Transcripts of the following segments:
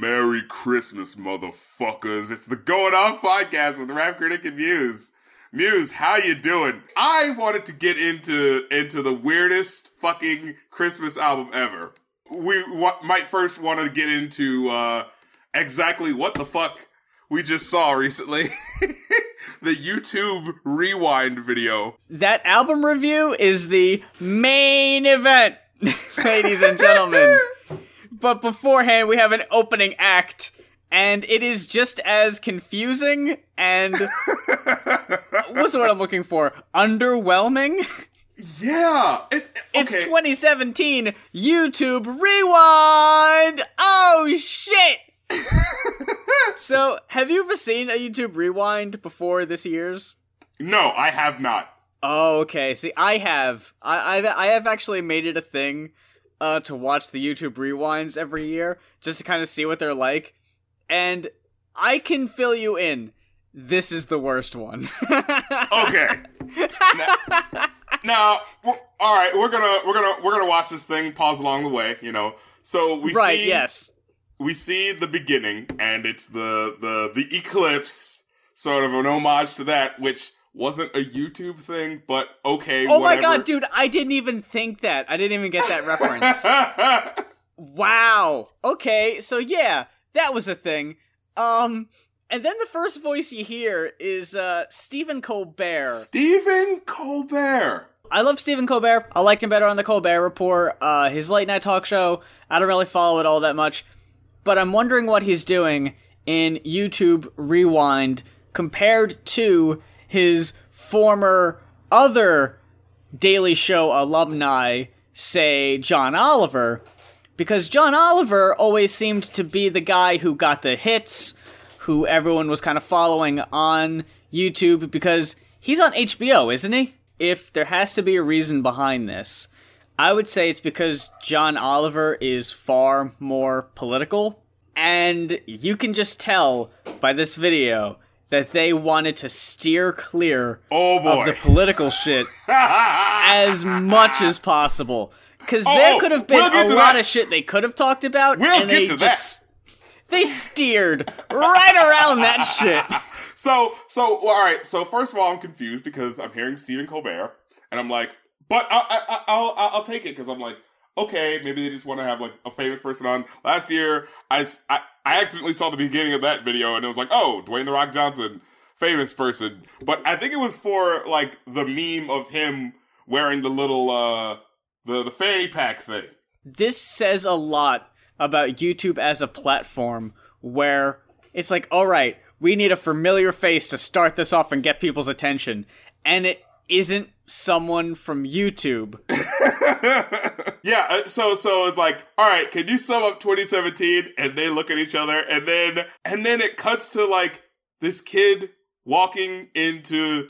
Merry Christmas, motherfuckers. It's the Going Off Podcast with Rap Critic and Muse. Muse, how you doing? I wanted to get into the weirdest fucking Christmas album ever. We might first want to get into exactly what the fuck we just saw recently. The YouTube Rewind video. That album review is the main event, ladies and gentlemen. But beforehand, we have an opening act, and it is just as confusing and, what's the word I'm looking for? Underwhelming? Yeah! It's 2017 YouTube Rewind! Oh, shit! So, have you ever seen a YouTube Rewind before this year's? No, I have not. Oh, okay. See, I have. I have actually made it a thing to watch the YouTube Rewinds every year, just to kind of see what they're like. And I can fill you in. This is the worst one. Okay. Now, all right, we're gonna watch this thing. Pause along the way, you know. So we we see the beginning, and it's the eclipse, sort of an homage to that, which wasn't a YouTube thing, but okay, oh whatever. My god, dude, I didn't even think that. I didn't even get that reference. Wow. Okay, so yeah, that was a thing. And then the first voice you hear is Stephen Colbert. Stephen Colbert! I love Stephen Colbert. I liked him better on the Colbert Report, his late night talk show. I don't really follow it all that much, but I'm wondering what he's doing in YouTube Rewind compared to his former other Daily Show alumni, say, John Oliver, because John Oliver always seemed to be the guy who got the hits, who everyone was kind of following on YouTube, because he's on HBO, isn't he? If there has to be a reason behind this, I would say it's because John Oliver is far more political, and you can just tell by this video that they wanted to steer clear of the political shit as much as possible. Because there could have been a lot of shit they could have talked about, and they steered right around that shit. So all right, so first of all, I'm confused because I'm hearing Stephen Colbert, and I'm like, but I'll take it, because I'm like, okay, maybe they just want to have, like, a famous person on. Last year, I accidentally saw the beginning of that video, and it was like, oh, Dwayne The Rock Johnson, famous person. But I think it was for, like, the meme of him wearing the little, the fanny pack thing. This says a lot about YouTube as a platform, where it's like, all right, we need a familiar face to start this off and get people's attention. And it isn't someone from YouTube. Yeah, so it's like, all right, can you sum up 2017? And they look at each other, and then it cuts to, like, this kid walking into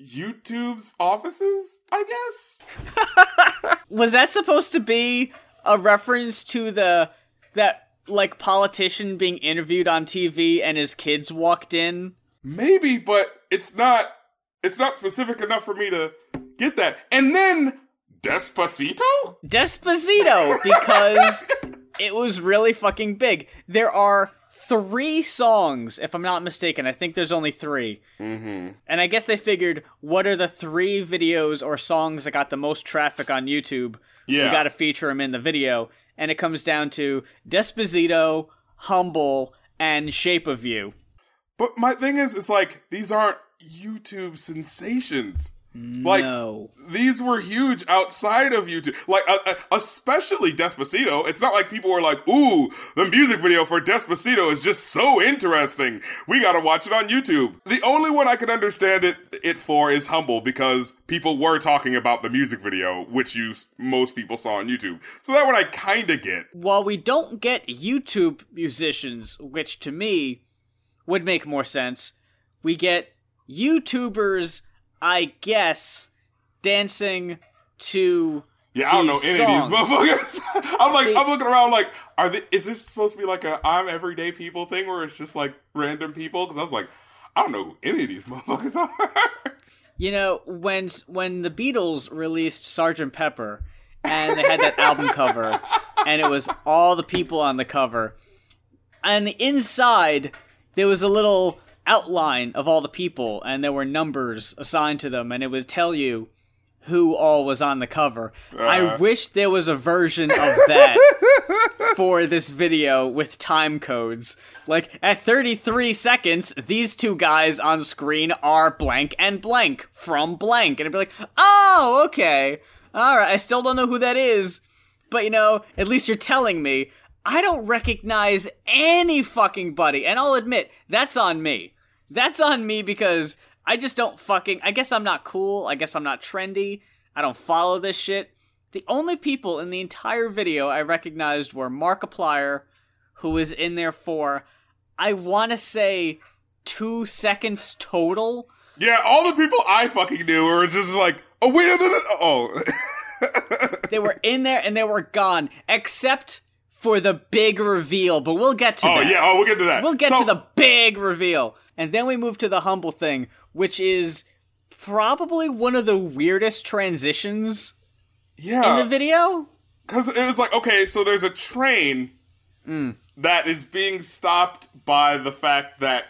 YouTube's offices, I guess? Was that supposed to be a reference to that, like, politician being interviewed on TV and his kids walked in? Maybe, but it's not specific enough for me to get that. And then Despacito? Despacito, because it was really fucking big. There are 3 songs, if I'm not mistaken. I think there's only 3. Mm-hmm. And I guess they figured, what are the 3 videos or songs that got the most traffic on YouTube? Yeah. We gotta feature them in the video. And it comes down to Despacito, Humble, and Shape of You. But my thing is, it's like, these aren't YouTube sensations. No. Like, these were huge outside of YouTube. Like, especially Despacito. It's not like people were like, ooh, the music video for Despacito is just so interesting, we gotta watch it on YouTube. The only one I can understand it for is Humble, because people were talking about the music video, which most people saw on YouTube. So that one I kinda get. While we don't get YouTube musicians, which to me would make more sense, we get YouTubers, I guess, dancing to I don't know any of these motherfuckers. I'm looking around like, is this supposed to be like a I'm everyday people thing where it's just like random people? Because I was like, I don't know who any of these motherfuckers are. You know, when the Beatles released Sgt. Pepper, and they had that album cover, and it was all the people on the cover, and inside there was a little outline of all the people, and there were numbers assigned to them, and it would tell you who all was on the cover. I wish there was a version of that for this video with time codes. Like, at 33 seconds, these two guys on screen are blank and blank from blank. And it'd be like, oh, okay. All right, I still don't know who that is. But, you know, at least you're telling me. I don't recognize any fucking buddy. And I'll admit, that's on me. That's on me because... I just don't fucking... I guess I'm not cool. I guess I'm not trendy. I don't follow this shit. The only people in the entire video I recognized were Markiplier, who was in there for, I want to say, 2 seconds total. Yeah, all the people I fucking knew were just like, oh, wait, oh. They were in there and they were gone, except for the big reveal. But we'll get to that. Oh, yeah, we'll get to that. We'll get to the big reveal. And then we move to the Humble thing, which is probably one of the weirdest transitions in the video. Because it was like, okay, so there's a train that is being stopped by the fact that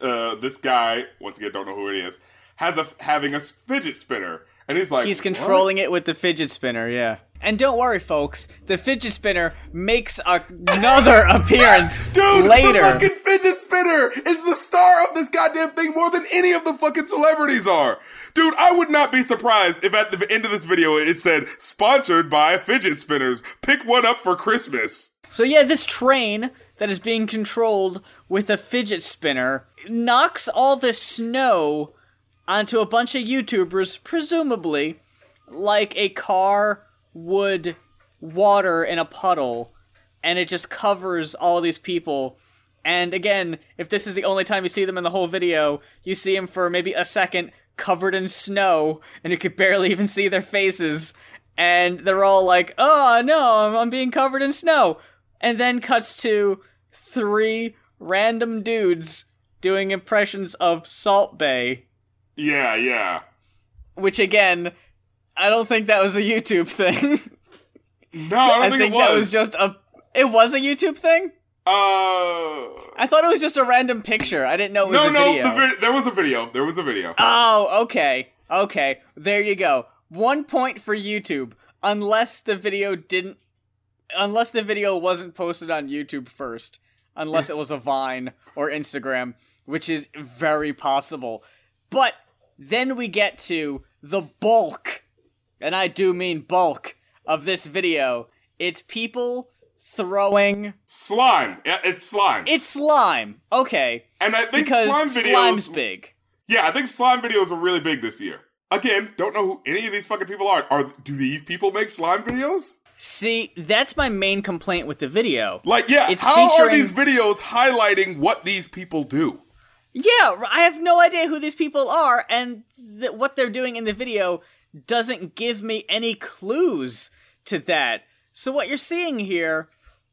this guy, once again, don't know who it is, having a fidget spinner. And he's like... He's controlling it with the fidget spinner, yeah. And don't worry, folks, the fidget spinner makes another appearance later. The fucking fidget spinner is the star of this goddamn thing more than any of the fucking celebrities are. Dude, I would not be surprised if at the end of this video it said, sponsored by fidget spinners. Pick one up for Christmas. So yeah, this train that is being controlled with a fidget spinner knocks all the snow onto a bunch of YouTubers, presumably like a car... wood water in a puddle, and it just covers all these people. And again, if this is the only time you see them in the whole video, you see them for maybe a second covered in snow, and you could barely even see their faces, and they're all like, oh no, I'm being covered in snow. And then cuts to 3 random dudes doing impressions of Salt Bae. Yeah. Which again, I don't think that was a YouTube thing. No, I think it was. That was just a... It was a YouTube thing? I thought it was just a random picture. I didn't know it was video. There was a video. There was a video. Oh, okay. Okay. There you go. 1 point for YouTube. Unless the video didn't... Unless the video wasn't posted on YouTube first. Unless it was a Vine or Instagram, which is very possible. But then we get to the bulk... and I do mean bulk of this video. It's people throwing... slime. Yeah, it's slime. It's slime. Okay. And I think slime's big. Yeah, I think slime videos are really big this year. Again, don't know who any of these fucking people are. Do these people make slime videos? See, that's my main complaint with the video. Like, yeah, how are these videos highlighting what these people do? Yeah, I have no idea who these people are, and what they're doing in the video... doesn't give me any clues to that. So what you're seeing here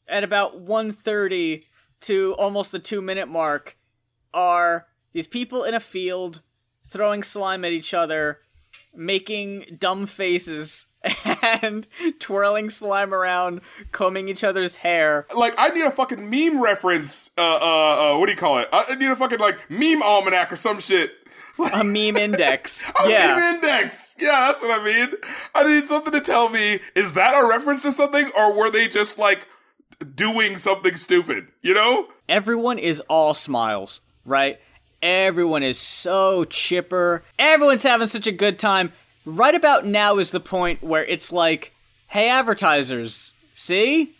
at about 1:30 to almost the 2-minute mark are these people in a field throwing slime at each other, making dumb faces and twirling slime around, combing each other's hair. Like, I need a fucking meme reference. What do you call it? I need a fucking like meme almanac or some shit. A meme index. Meme index. Yeah, that's what I mean. I need something to tell me, is that a reference to something, or were they just, like, doing something stupid, you know? Everyone is all smiles, right? Everyone is so chipper. Everyone's having such a good time. Right about now is the point where it's like, hey, advertisers, see?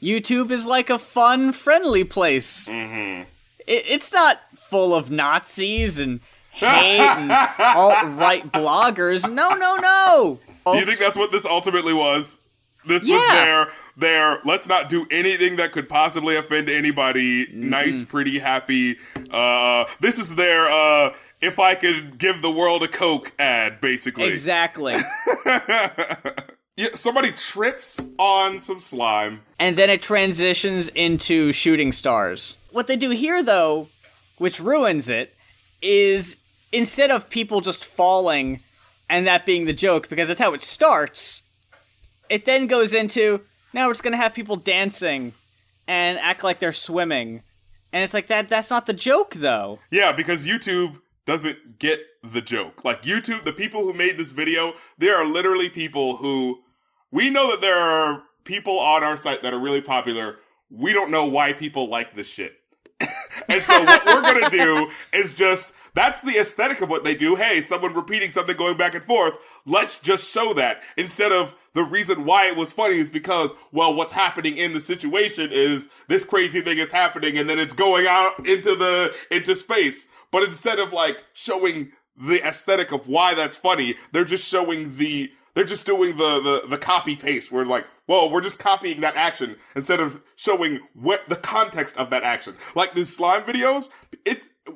YouTube is like a fun, friendly place. Mm-hmm. It's not full of Nazis and... hate and alt-right bloggers. No. Do you think that's what this ultimately was? This was their let's not do anything that could possibly offend anybody. Mm-hmm. Nice, pretty, happy. This is their if I could give the world a Coke ad, basically. Exactly. Yeah, somebody trips on some slime. And then it transitions into shooting stars. What they do here, though, which ruins it, is... instead of people just falling and that being the joke, because that's how it starts, it then goes into, now we're just going to have people dancing and act like they're swimming. And it's like, that's not the joke, though. Yeah, because YouTube doesn't get the joke. Like, YouTube, the people who made this video, there are literally people who... We know that there are people on our site that are really popular. We don't know why people like this shit. And so what we're going to do is just... That's the aesthetic of what they do. Hey, someone repeating something going back and forth. Let's just show that. Instead of the reason why it was funny is because, well, what's happening in the situation is this crazy thing is happening and then it's going out into space. But instead of like showing the aesthetic of why that's funny, they're just showing they're just doing the copy paste where like, well, we're just copying that action instead of showing what the context of that action. Like these slime videos,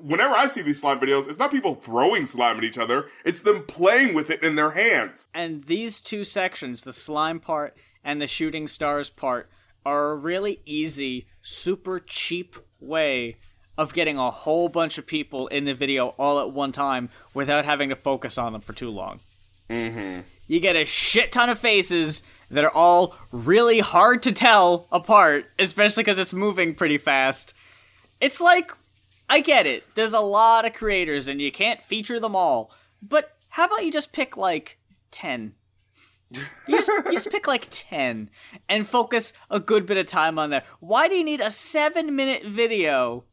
whenever I see these slime videos, it's not people throwing slime at each other. It's them playing with it in their hands. And these two sections, the slime part and the shooting stars part, are a really easy, super cheap way of getting a whole bunch of people in the video all at one time without having to focus on them for too long. Mm-hmm. You get a shit ton of faces that are all really hard to tell apart, especially because it's moving pretty fast. It's like... I get it. There's a lot of creators and you can't feature them all. But how about you just pick like 10? You just pick like 10 and focus a good bit of time on that. Why do you need a 7-minute video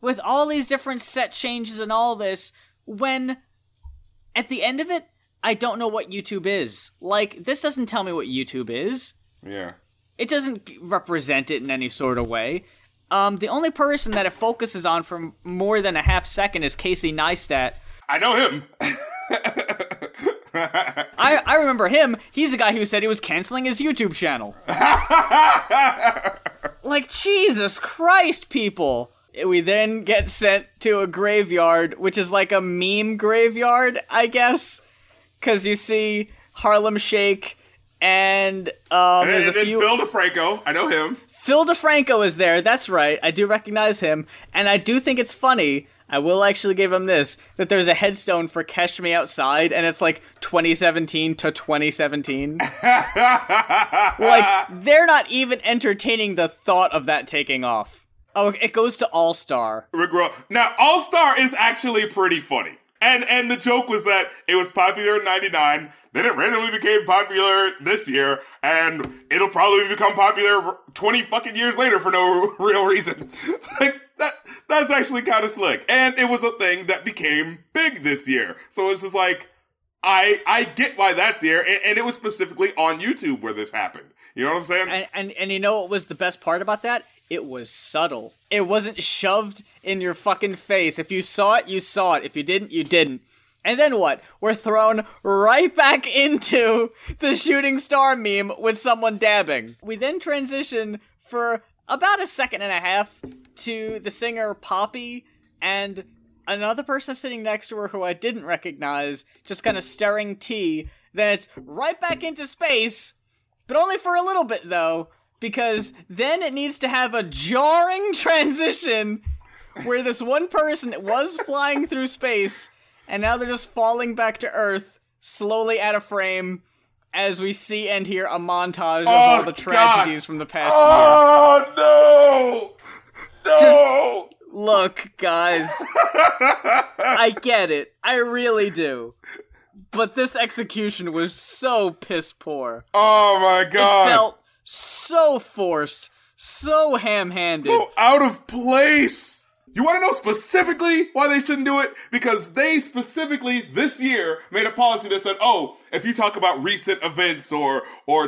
with all these different set changes and all this when at the end of it, I don't know what YouTube is. Like, this doesn't tell me what YouTube is. Yeah. It doesn't represent it in any sort of way. The only person that it focuses on for more than a half second is Casey Neistat. I know him. I remember him. He's the guy who said he was canceling his YouTube channel. Like, Jesus Christ, people. We then get sent to a graveyard, which is like a meme graveyard, I guess. Because you see Harlem Shake and there's a few... Phil DeFranco. I know him. Phil DeFranco is there, that's right, I do recognize him, and I do think it's funny, I will actually give him this, that there's a headstone for Catch Me Outside, and it's like 2017 to 2017. Like, they're not even entertaining the thought of that taking off. Oh, it goes to All-Star. Now, All-Star is actually pretty funny. And the joke was that it was popular in 99, then it randomly became popular this year, and it'll probably become popular 20 fucking years later for no real reason. Like, that's actually kind of slick. And it was a thing that became big this year. So it's just like, I get why that's here, and it was specifically on YouTube where this happened. You know what I'm saying? And you know what was the best part about that? It was subtle. It wasn't shoved in your fucking face. If you saw it, you saw it. If you didn't, you didn't. And then what? We're thrown right back into the shooting star meme with someone dabbing. We then transition for about a second and a half to the singer Poppy and another person sitting next to her who I didn't recognize, just kind of stirring tea. Then it's right back into space, but only for a little bit, though, because then it needs to have a jarring transition where this one person was flying through space... And now they're just falling back to Earth, slowly out of frame, as we see and hear a montage of all the tragedies from the past year. Oh, no! No! Just, look, guys. I get it. I really do. But this execution was so piss poor. Oh, my God. It felt so forced, so ham-handed. So out of place! You want to know specifically why they shouldn't do it? Because they specifically, this year, made a policy that said, oh, if you talk about recent events or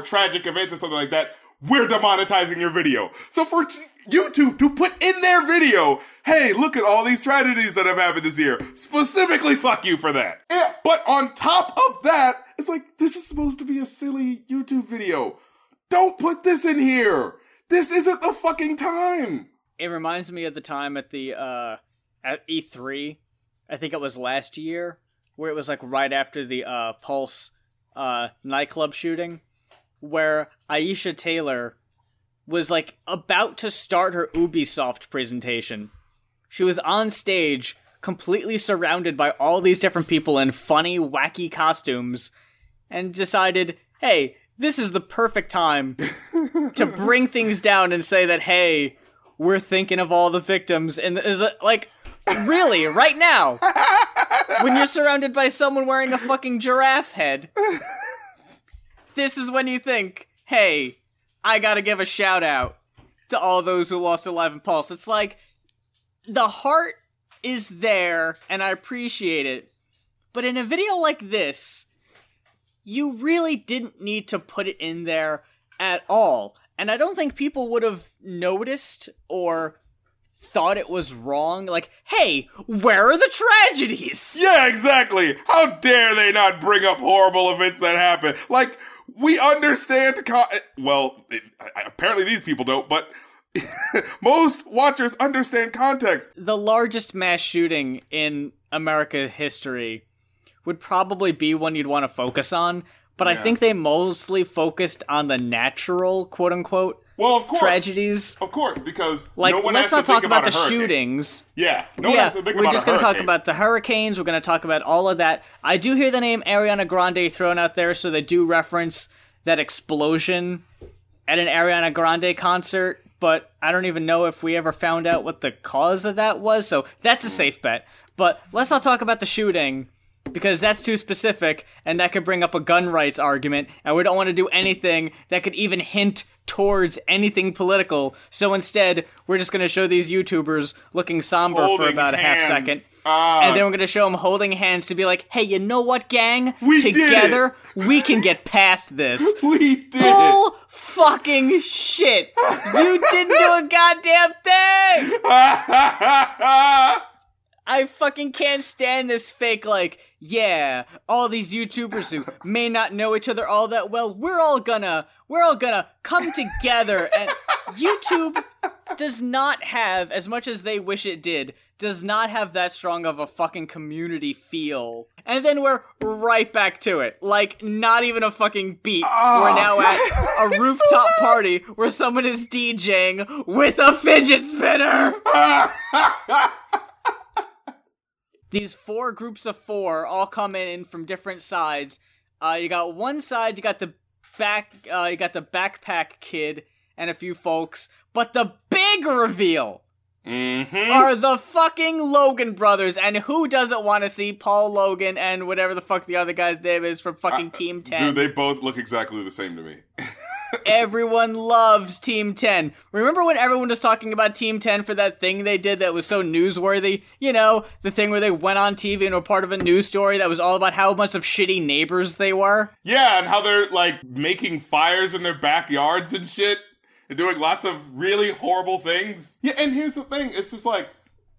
tragic events or something like that, we're demonetizing your video. So for YouTube to put in their video, hey, look at all these tragedies that have happened this year. Specifically, fuck you for that. Yeah, but on top of that, it's like, this is supposed to be a silly YouTube video. Don't put this in here. This isn't the fucking time. It reminds me of the time at the at E3, I think it was last year, where it was like right after the Pulse nightclub shooting, where Aisha Taylor was like about to start her Ubisoft presentation. She was on stage, completely surrounded by all these different people in funny, wacky costumes, and decided, hey, this is the perfect time to bring things down and say that, hey, we're thinking of all the victims. And is like, really, right now, when you're surrounded by someone wearing a fucking giraffe head, this is when you think, hey, I gotta give a shout out to all those who lost their life in Pulse. It's like, the heart is there, and I appreciate it. But in a video like this, you really didn't need to put it in there at all. And I don't think people would have noticed or thought it was wrong. Like, hey, where are the tragedies? Yeah, exactly. How dare they not bring up horrible events that happened? Like, we understand... apparently these people don't, but... most watchers understand context. The largest mass shooting in America history would probably be one you'd want to focus on, but yeah. I think they mostly focused on the natural, quote-unquote, tragedies. Of course, because like, no one has to think about a hurricane. Let's not talk about the shootings. Yeah, no one has to think about a hurricane. We're just going to talk about the hurricanes, we're going to talk about all of that. I do hear the name Ariana Grande thrown out there, so they do reference that explosion at an Ariana Grande concert. But I don't even know if we ever found out what the cause of that was, so that's a safe bet. But let's not talk about the shooting, because that's too specific, and that could bring up a gun rights argument, and we don't want to do anything that could even hint towards anything political. So instead, we're just going to show these YouTubers looking somber holding for about hands. A half second. And then we're going to show them holding hands to be like, hey, you know what, gang? Together, we can get past this. We did Bull fucking shit. You didn't do a goddamn thing. I fucking can't stand this fake, like, yeah, all these YouTubers who may not know each other all that well, we're all gonna come together. And YouTube does not have, as much as they wish it did, does not have that strong of a fucking community feel. And then we're right back to it. Like, not even a fucking beat. Oh, we're now at a rooftop party where someone is DJing with a fidget spinner! These four groups of four all come in from different sides. You got one side, you got the backpack kid and a few folks, but the big reveal! Mm-hmm. Are the fucking Logan brothers, and who doesn't want to see Paul Logan and whatever the fuck the other guy's name is from fucking Team 10? Dude, they both look exactly the same to me. Everyone loves Team 10. Remember when everyone was talking about Team 10 for that thing they did that was so newsworthy? You know, the thing where they went on TV and were part of a news story that was all about how much of shitty neighbors they were? Yeah, and how they're, like, making fires in their backyards and shit. And doing lots of really horrible things. Yeah, and here's the thing. It's just like,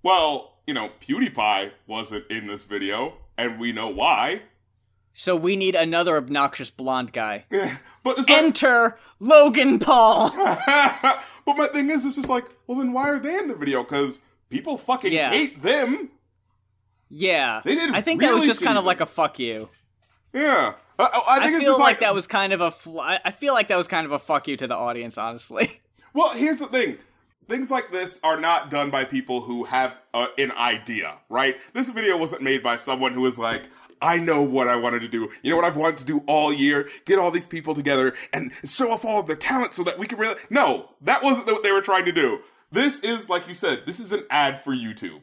well, you know, PewDiePie wasn't in this video, and we know why. So we need another obnoxious blonde guy. Yeah, but it's like, enter Logan Paul! But my thing is, it's just like, well, then why are they in the video? Because people fucking hate them. Yeah. They didn't I think really that was just kind of them. Like a fuck you. Yeah. I feel like that was kind of a fuck you to the audience, honestly. Well, here's the thing. Things like this are not done by people who have an idea, right? This video wasn't made by someone who was like, I know what I wanted to do. You know what I've wanted to do all year? Get all these people together and show off all of their talent so that we can really... No, that wasn't what they were trying to do. This is, like you said, this is an ad for YouTube.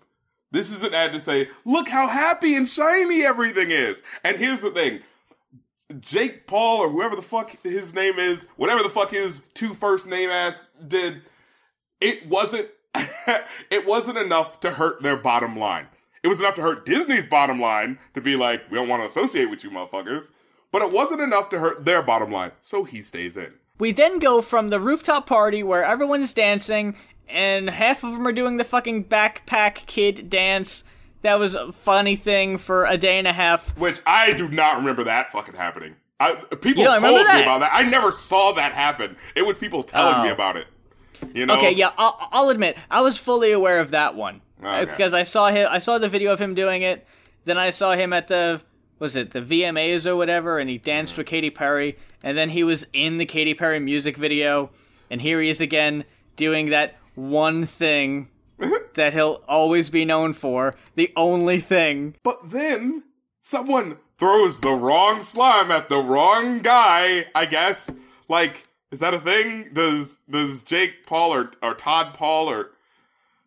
This is an ad to say, look how happy and shiny everything is. And here's the thing. Jake Paul, or whoever the fuck his name is, whatever the fuck his two first name ass did, it wasn't enough to hurt their bottom line. It was enough to hurt Disney's bottom line to be like, we don't want to associate with you motherfuckers. But it wasn't enough to hurt their bottom line, so he stays in. We then go from the rooftop party where everyone's dancing, and half of them are doing the fucking backpack kid dance. That was a funny thing for a day and a half. Which I do not remember that fucking happening. People told me about that. I never saw that happen. It was people telling me about it. You know? Okay, yeah, I'll admit, I was fully aware of that one. Okay. Because I saw the video of him doing it. Then I saw him at the VMAs or whatever, and he danced with Katy Perry. And then he was in the Katy Perry music video. And here he is again doing that one thing. That he'll always be known for, the only thing. But then, someone throws the wrong slime at the wrong guy, I guess. Like, Is that a thing? Does Jake Paul or Todd Paul or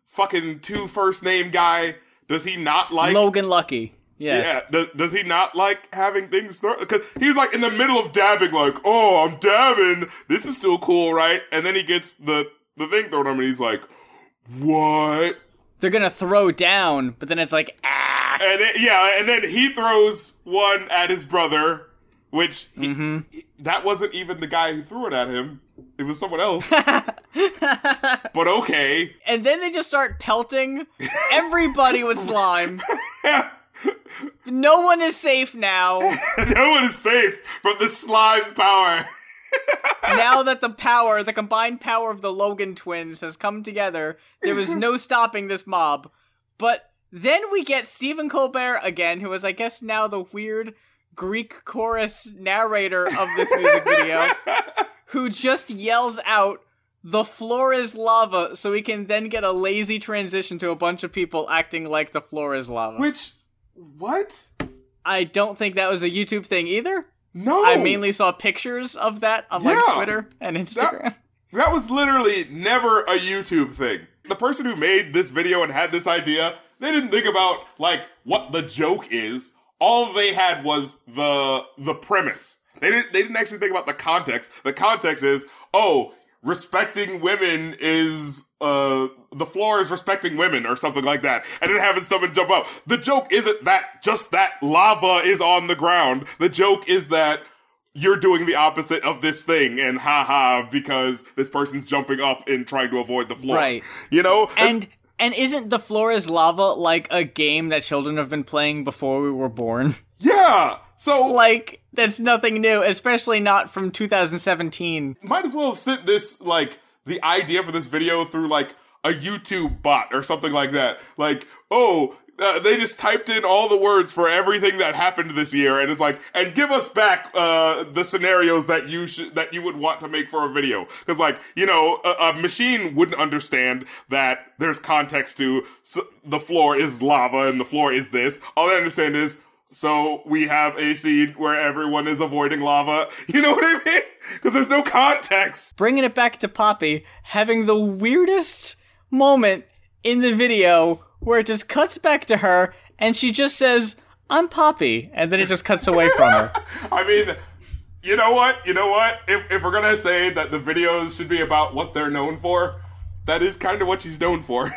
fucking two first name guy, does he not like... Logan Lucky. Yes. Yeah. Does he not like having things thrown? Because he's like in the middle of dabbing, like, oh, I'm dabbing. This is still cool, right? And then he gets the thing thrown at him and he's like, what? They're going to throw down, but then it's like, ah. And then, yeah, and then he throws one at his brother, which that wasn't even the guy who threw it at him. It was someone else. But okay. And then they just start pelting everybody with slime. Yeah. No one is safe now. No one is safe from the slime power. Now that the combined power of the Logan twins has come together, there is no stopping this mob. But then we get Stephen Colbert again, who is, I guess, now the weird Greek chorus narrator of this music video, who just yells out, "The floor is lava," so we can then get a lazy transition to a bunch of people acting like the floor is lava. Which... what? I don't think that was a YouTube thing either. No. I mainly saw pictures of that on like Twitter and Instagram. That was literally never a YouTube thing. The person who made this video and had this idea, they didn't think about like what the joke is. All they had was the premise. They didn't actually think about the context. The context is, oh, respecting women is the floor is respecting women or something like that, and then having someone jump up. The joke isn't that just that lava is on the ground. The joke is that you're doing the opposite of this thing, and haha, because this person's jumping up and trying to avoid the floor. Right. You know? And isn't the floor is lava like a game that children have been playing before we were born? Yeah! So, like, that's nothing new, especially not from 2017. Might as well have sent this, like, the idea for this video through, like, a YouTube bot or something like that. Like, oh, they just typed in all the words for everything that happened this year, and it's like, and give us back the scenarios that you would want to make for a video. Because, like, you know, a machine wouldn't understand that there's context to the floor is lava and the floor is this. All they understand is, so we have a scene where everyone is avoiding lava. You know what I mean? Because there's no context. Bringing it back to Poppy, having the weirdest moment in the video where it just cuts back to her and she just says, "I'm Poppy." And then it just cuts away from her. I mean, you know what? If we're going to say that the videos should be about what they're known for, that is kind of what she's known for.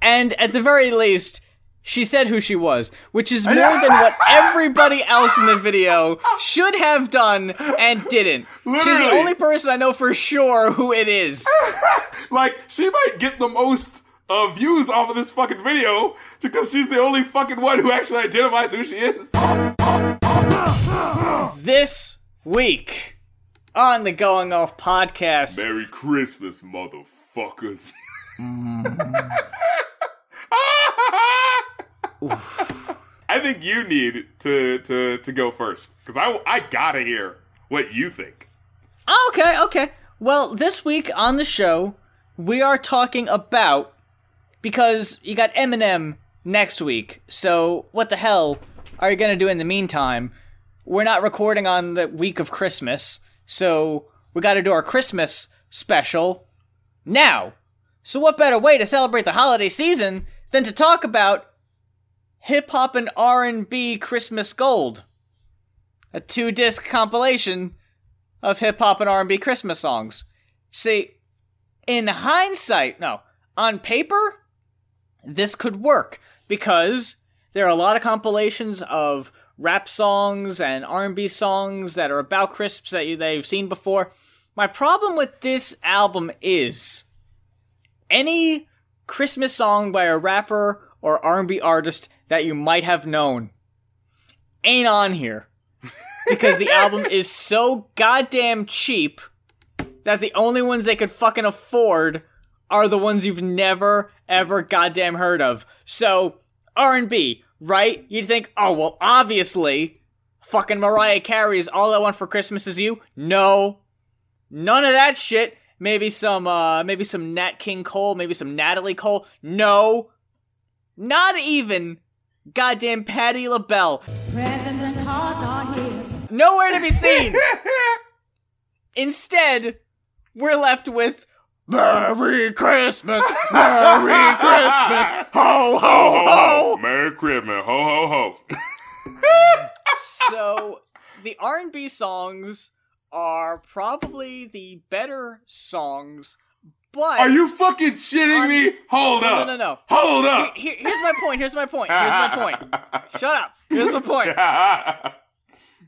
And at the very least... she said who she was, which is more than what everybody else in the video should have done and didn't. Literally. She's the only person I know for sure who it is. Like, she might get the most views off of this fucking video because she's the only fucking one who actually identifies who she is. This week on the Going Off Podcast... Merry Christmas, motherfuckers. I think you need to go first, because I gotta hear what you think. Okay. Well, this week on the show, we are talking about, because you got Eminem next week, so what the hell are you gonna do in the meantime? We're not recording on the week of Christmas, so we gotta do our Christmas special now. So what better way to celebrate the holiday season than to talk about hip-hop and R&B Christmas Gold, a 2-disc compilation of hip-hop and R&B Christmas songs. See, in hindsight, on paper, this could work, because there are a lot of compilations of rap songs and R&B songs that are about Christmas that they've seen before. My problem with this album is any Christmas song by a rapper or R&B artist that you might have known ain't on here, because the album is so goddamn cheap that the only ones they could fucking afford are the ones you've never, ever goddamn heard of. So, R&B, right? You'd think, oh, well, obviously, fucking Mariah Carey's All I Want for Christmas Is You. No. None of that shit. Maybe some Nat King Cole, maybe some Natalie Cole. No. Not even... goddamn Patti LaBelle. Presents and cards are here. Nowhere to be seen. Instead, we're left with Merry Christmas! Merry Christmas! Ho, ho, ho! Merry Christmas! Ho, ho, ho! So, the R&B songs are probably the better songs, but... Are you fucking shitting me? Hold up! No. Hold up! Here's my point. Shut up! Here's my point.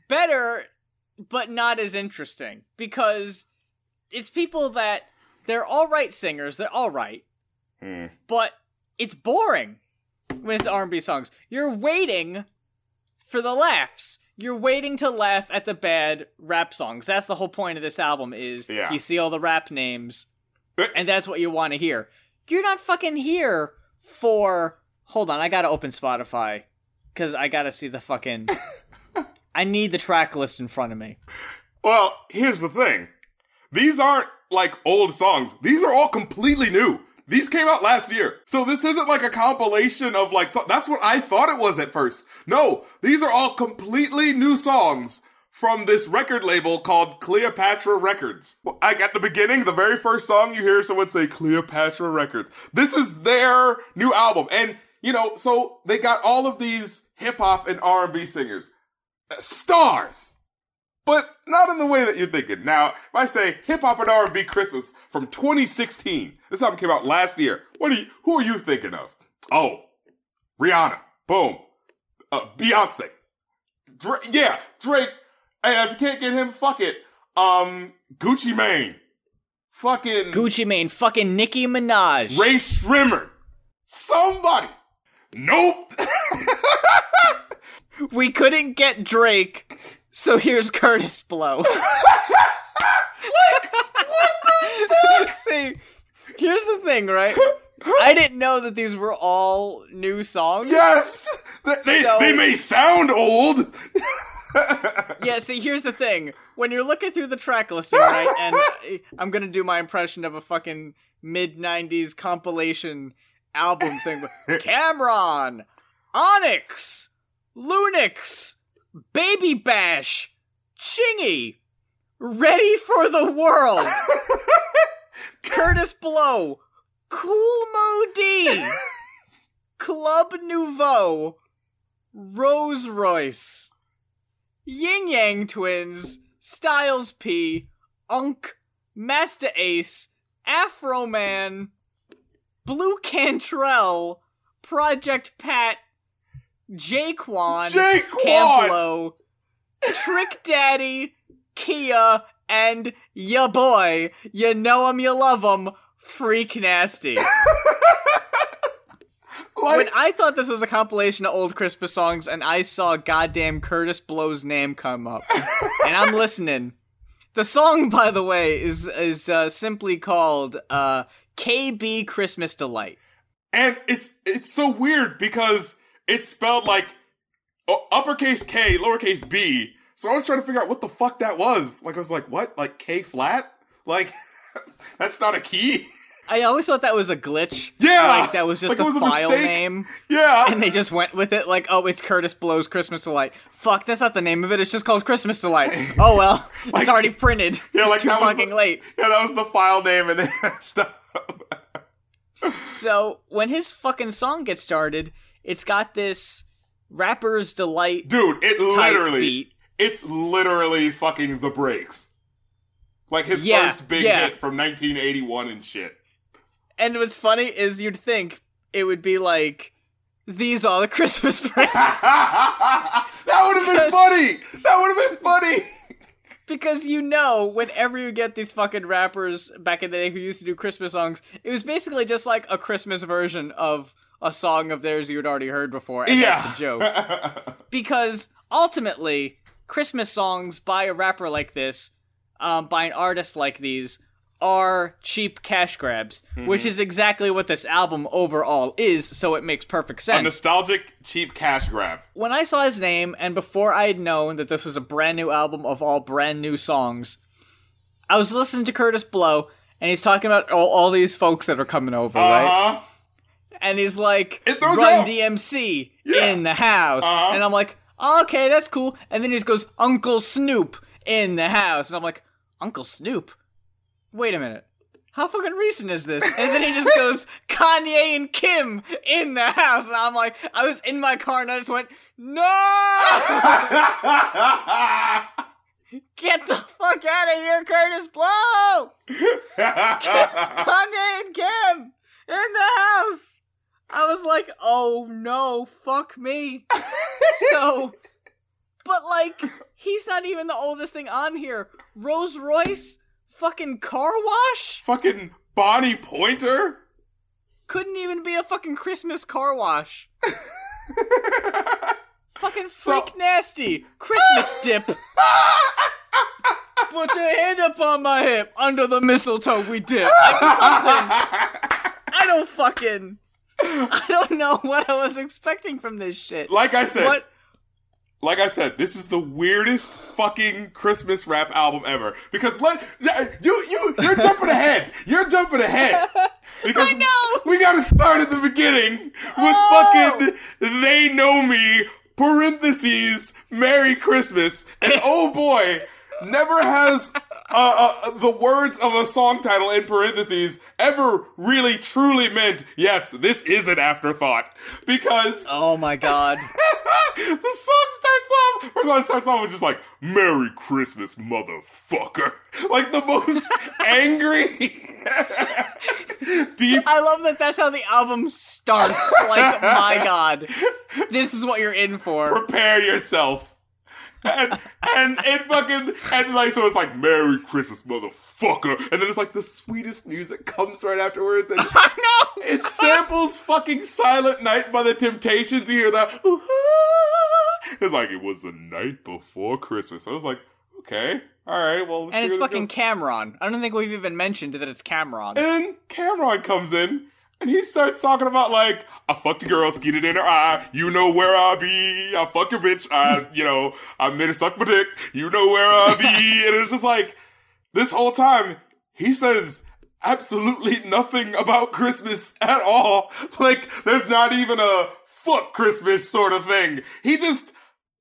Better, but not as interesting, because it's people that... They're alright singers, they're alright, but it's boring when it's R&B songs. You're waiting for the laughs. You're waiting to laugh at the bad rap songs. That's the whole point of this album is you see all the rap names, and that's what you want to hear. You're not fucking here for... Hold on, I gotta open Spotify, because I gotta see the fucking... I need the track list in front of me. Well, here's the thing. These aren't like old songs. These are all completely new. These came out last year. So this isn't like a compilation of like, that's what I thought it was at first. No, these are all completely new songs from this record label called Cleopatra Records. Like at the beginning, the very first song you hear someone say Cleopatra Records. This is their new album. And you know, so they got all of these hip hop and R&B singers. Stars. But not in the way that you're thinking. Now, if I say hip-hop and R&B Christmas from 2016, this album came out last year. Who are you thinking of? Oh, Rihanna. Boom. Beyonce. Drake. Hey, if you can't get him, fuck it. Gucci Mane. Fucking... Gucci Mane. Fucking Nicki Minaj. Ray Shrimmer. Somebody. Nope. We couldn't get Drake... So here's Kurtis Blow. Like, what the fuck? See, here's the thing, right? I didn't know that these were all new songs. Yes! They may sound old! Yeah, see, here's the thing. When you're looking through the track listing, right, and I'm gonna do my impression of a fucking mid-90s compilation album thing. Cam'ron! Onyx! Lunix! Baby Bash, Chingy, Ready for the World, Kurtis Blow, Kool Moe Dee, Club Nouveau, Rose Royce, Ying Yang Twins, Styles P, Unk, Masta Ace, Afro Man, Blue Cantrell, Project Pat, Jaquan, Campbell, Trick Daddy, Kia, and ya boy, you know him, you love him, Freak Nasty. Like, when I thought this was a compilation of old Christmas songs, and I saw goddamn Kurtis Blow's name come up, and I'm listening. The song, by the way, is simply called KB Christmas Delight, and it's so weird because. It's spelled like uppercase K, lowercase B. So I was trying to figure out what the fuck that was. Like, I was like, what? Like, K flat? Like, that's not a key? I always thought that was a glitch. Yeah! Like, that was just like a file name. Yeah! And they just went with it, like, oh, it's Kurtis Blow's Christmas Delight. Fuck, that's not the name of it, it's just called Christmas Delight. Oh, well, like, it's already printed. Yeah, like, too fucking late. Yeah, that was the file name and then stuff. So, when his fucking song gets started... It's got this Rapper's Delight dude, it's literally fucking The Breaks. Like his first big hit from 1981 and shit. And what's funny is you'd think it would be like, these are the Christmas pranks. That would have been funny! Because you know, whenever you get these fucking rappers back in the day who used to do Christmas songs, it was basically just like a Christmas version of... a song of theirs you'd already heard before, and that's the joke. Because, ultimately, Christmas songs by a rapper like this, by an artist like these, are cheap cash grabs, which is exactly what this album overall is, so it makes perfect sense. A nostalgic, cheap cash grab. When I saw his name, and before I had known that this was a brand new album of all brand new songs, I was listening to Kurtis Blow, and he's talking about all these folks that are coming over, right? And he's like, Run DMC in the house. And I'm like, oh, okay, that's cool. And then he just goes, Uncle Snoop in the house. And I'm like, Uncle Snoop? Wait a minute. How fucking recent is this? And then he just goes, Kanye and Kim in the house. And I'm like, I was in my car and I just went, no! Get the fuck out of here, Kurtis Blow! Kanye and Kim in the house! I was like, oh no, fuck me. So, but like, he's not even the oldest thing on here. Rose Royce? Fucking car wash? Fucking Bonnie Pointer? Couldn't even be a fucking Christmas car wash. Fucking freak nasty. Christmas dip. Put your hand up on my hip. Under the mistletoe we dip. Like something. I don't know what I was expecting from this shit. Like I said, this is the weirdest fucking Christmas rap album ever. Because you're jumping ahead. Because I know. We gotta start at the beginning with fucking They Know Me, parentheses, Merry Christmas. And oh boy, never has the words of a song title in parentheses ever really truly meant, yes, this is an afterthought. Because... oh my god. The song starts off with just like, Merry Christmas, motherfucker. Like the most angry... deep... I love that that's how the album starts. Like, my god. This is what you're in for. Prepare yourself. So it's like, Merry Christmas, motherfucker. And then it's like the sweetest music comes right afterwards. And I know! It samples fucking Silent Night by the Temptations. You hear that? It's like, it was the night before Christmas. I was like, okay, alright, well. And it's fucking Cam'ron. I don't think we've even mentioned that it's Cam'ron. And then Cam'ron comes in. And he starts talking about, like, I fucked a girl, skeeted in her eye, you know where I be, I fuck your bitch, I made her suck my dick, you know where I be, and it's just like, this whole time, he says absolutely nothing about Christmas at all, like, there's not even a fuck Christmas sort of thing, he just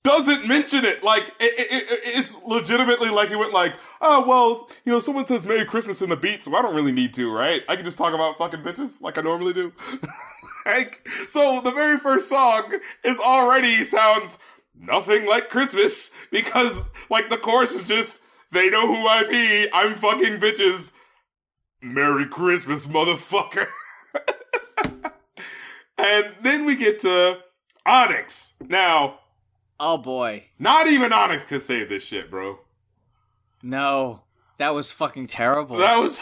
doesn't mention it, like, it's legitimately like he went like, oh, well, you know, someone says Merry Christmas in the beat, so I don't really need to, right? I can just talk about fucking bitches like I normally do. Like, so the very first song is already sounds nothing like Christmas, because, like, the chorus is just, they know who I be, I'm fucking bitches, Merry Christmas, motherfucker. And then we get to Onyx. Now... oh boy. Not even Onyx could save this shit, bro. No. That was fucking terrible. That was...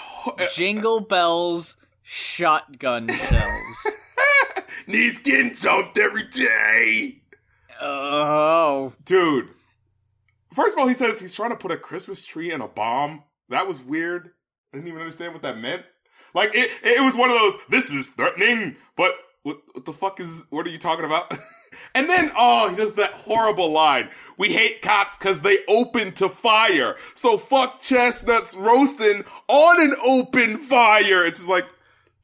Jingle bells, shotgun shells. Knees getting jumped every day. Oh. Dude. First of all, he says he's trying to put a Christmas tree in a bomb. That was weird. I didn't even understand what that meant. Like, it was one of those, this is threatening, but what the fuck is... what are you talking about? And then, he does that horrible line. We hate cops because they open to fire. So fuck chestnuts roasting on an open fire. It's just like...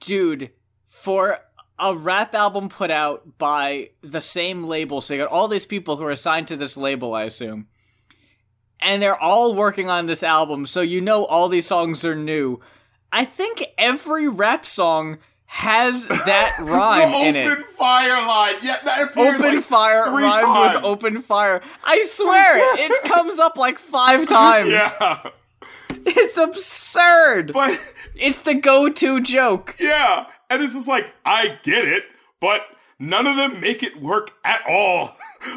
dude, for a rap album put out by the same label, so you got all these people who are assigned to this label, I assume. And they're all working on this album, so you know all these songs are new. I think every rap song... has that rhyme in it. Open fire line. Yeah, that appears open like fire rhymed times. With open fire. I swear, it comes up like 5 times. Yeah. It's absurd. But it's the go-to joke. Yeah, and it's just like, I get it, but none of them make it work at all.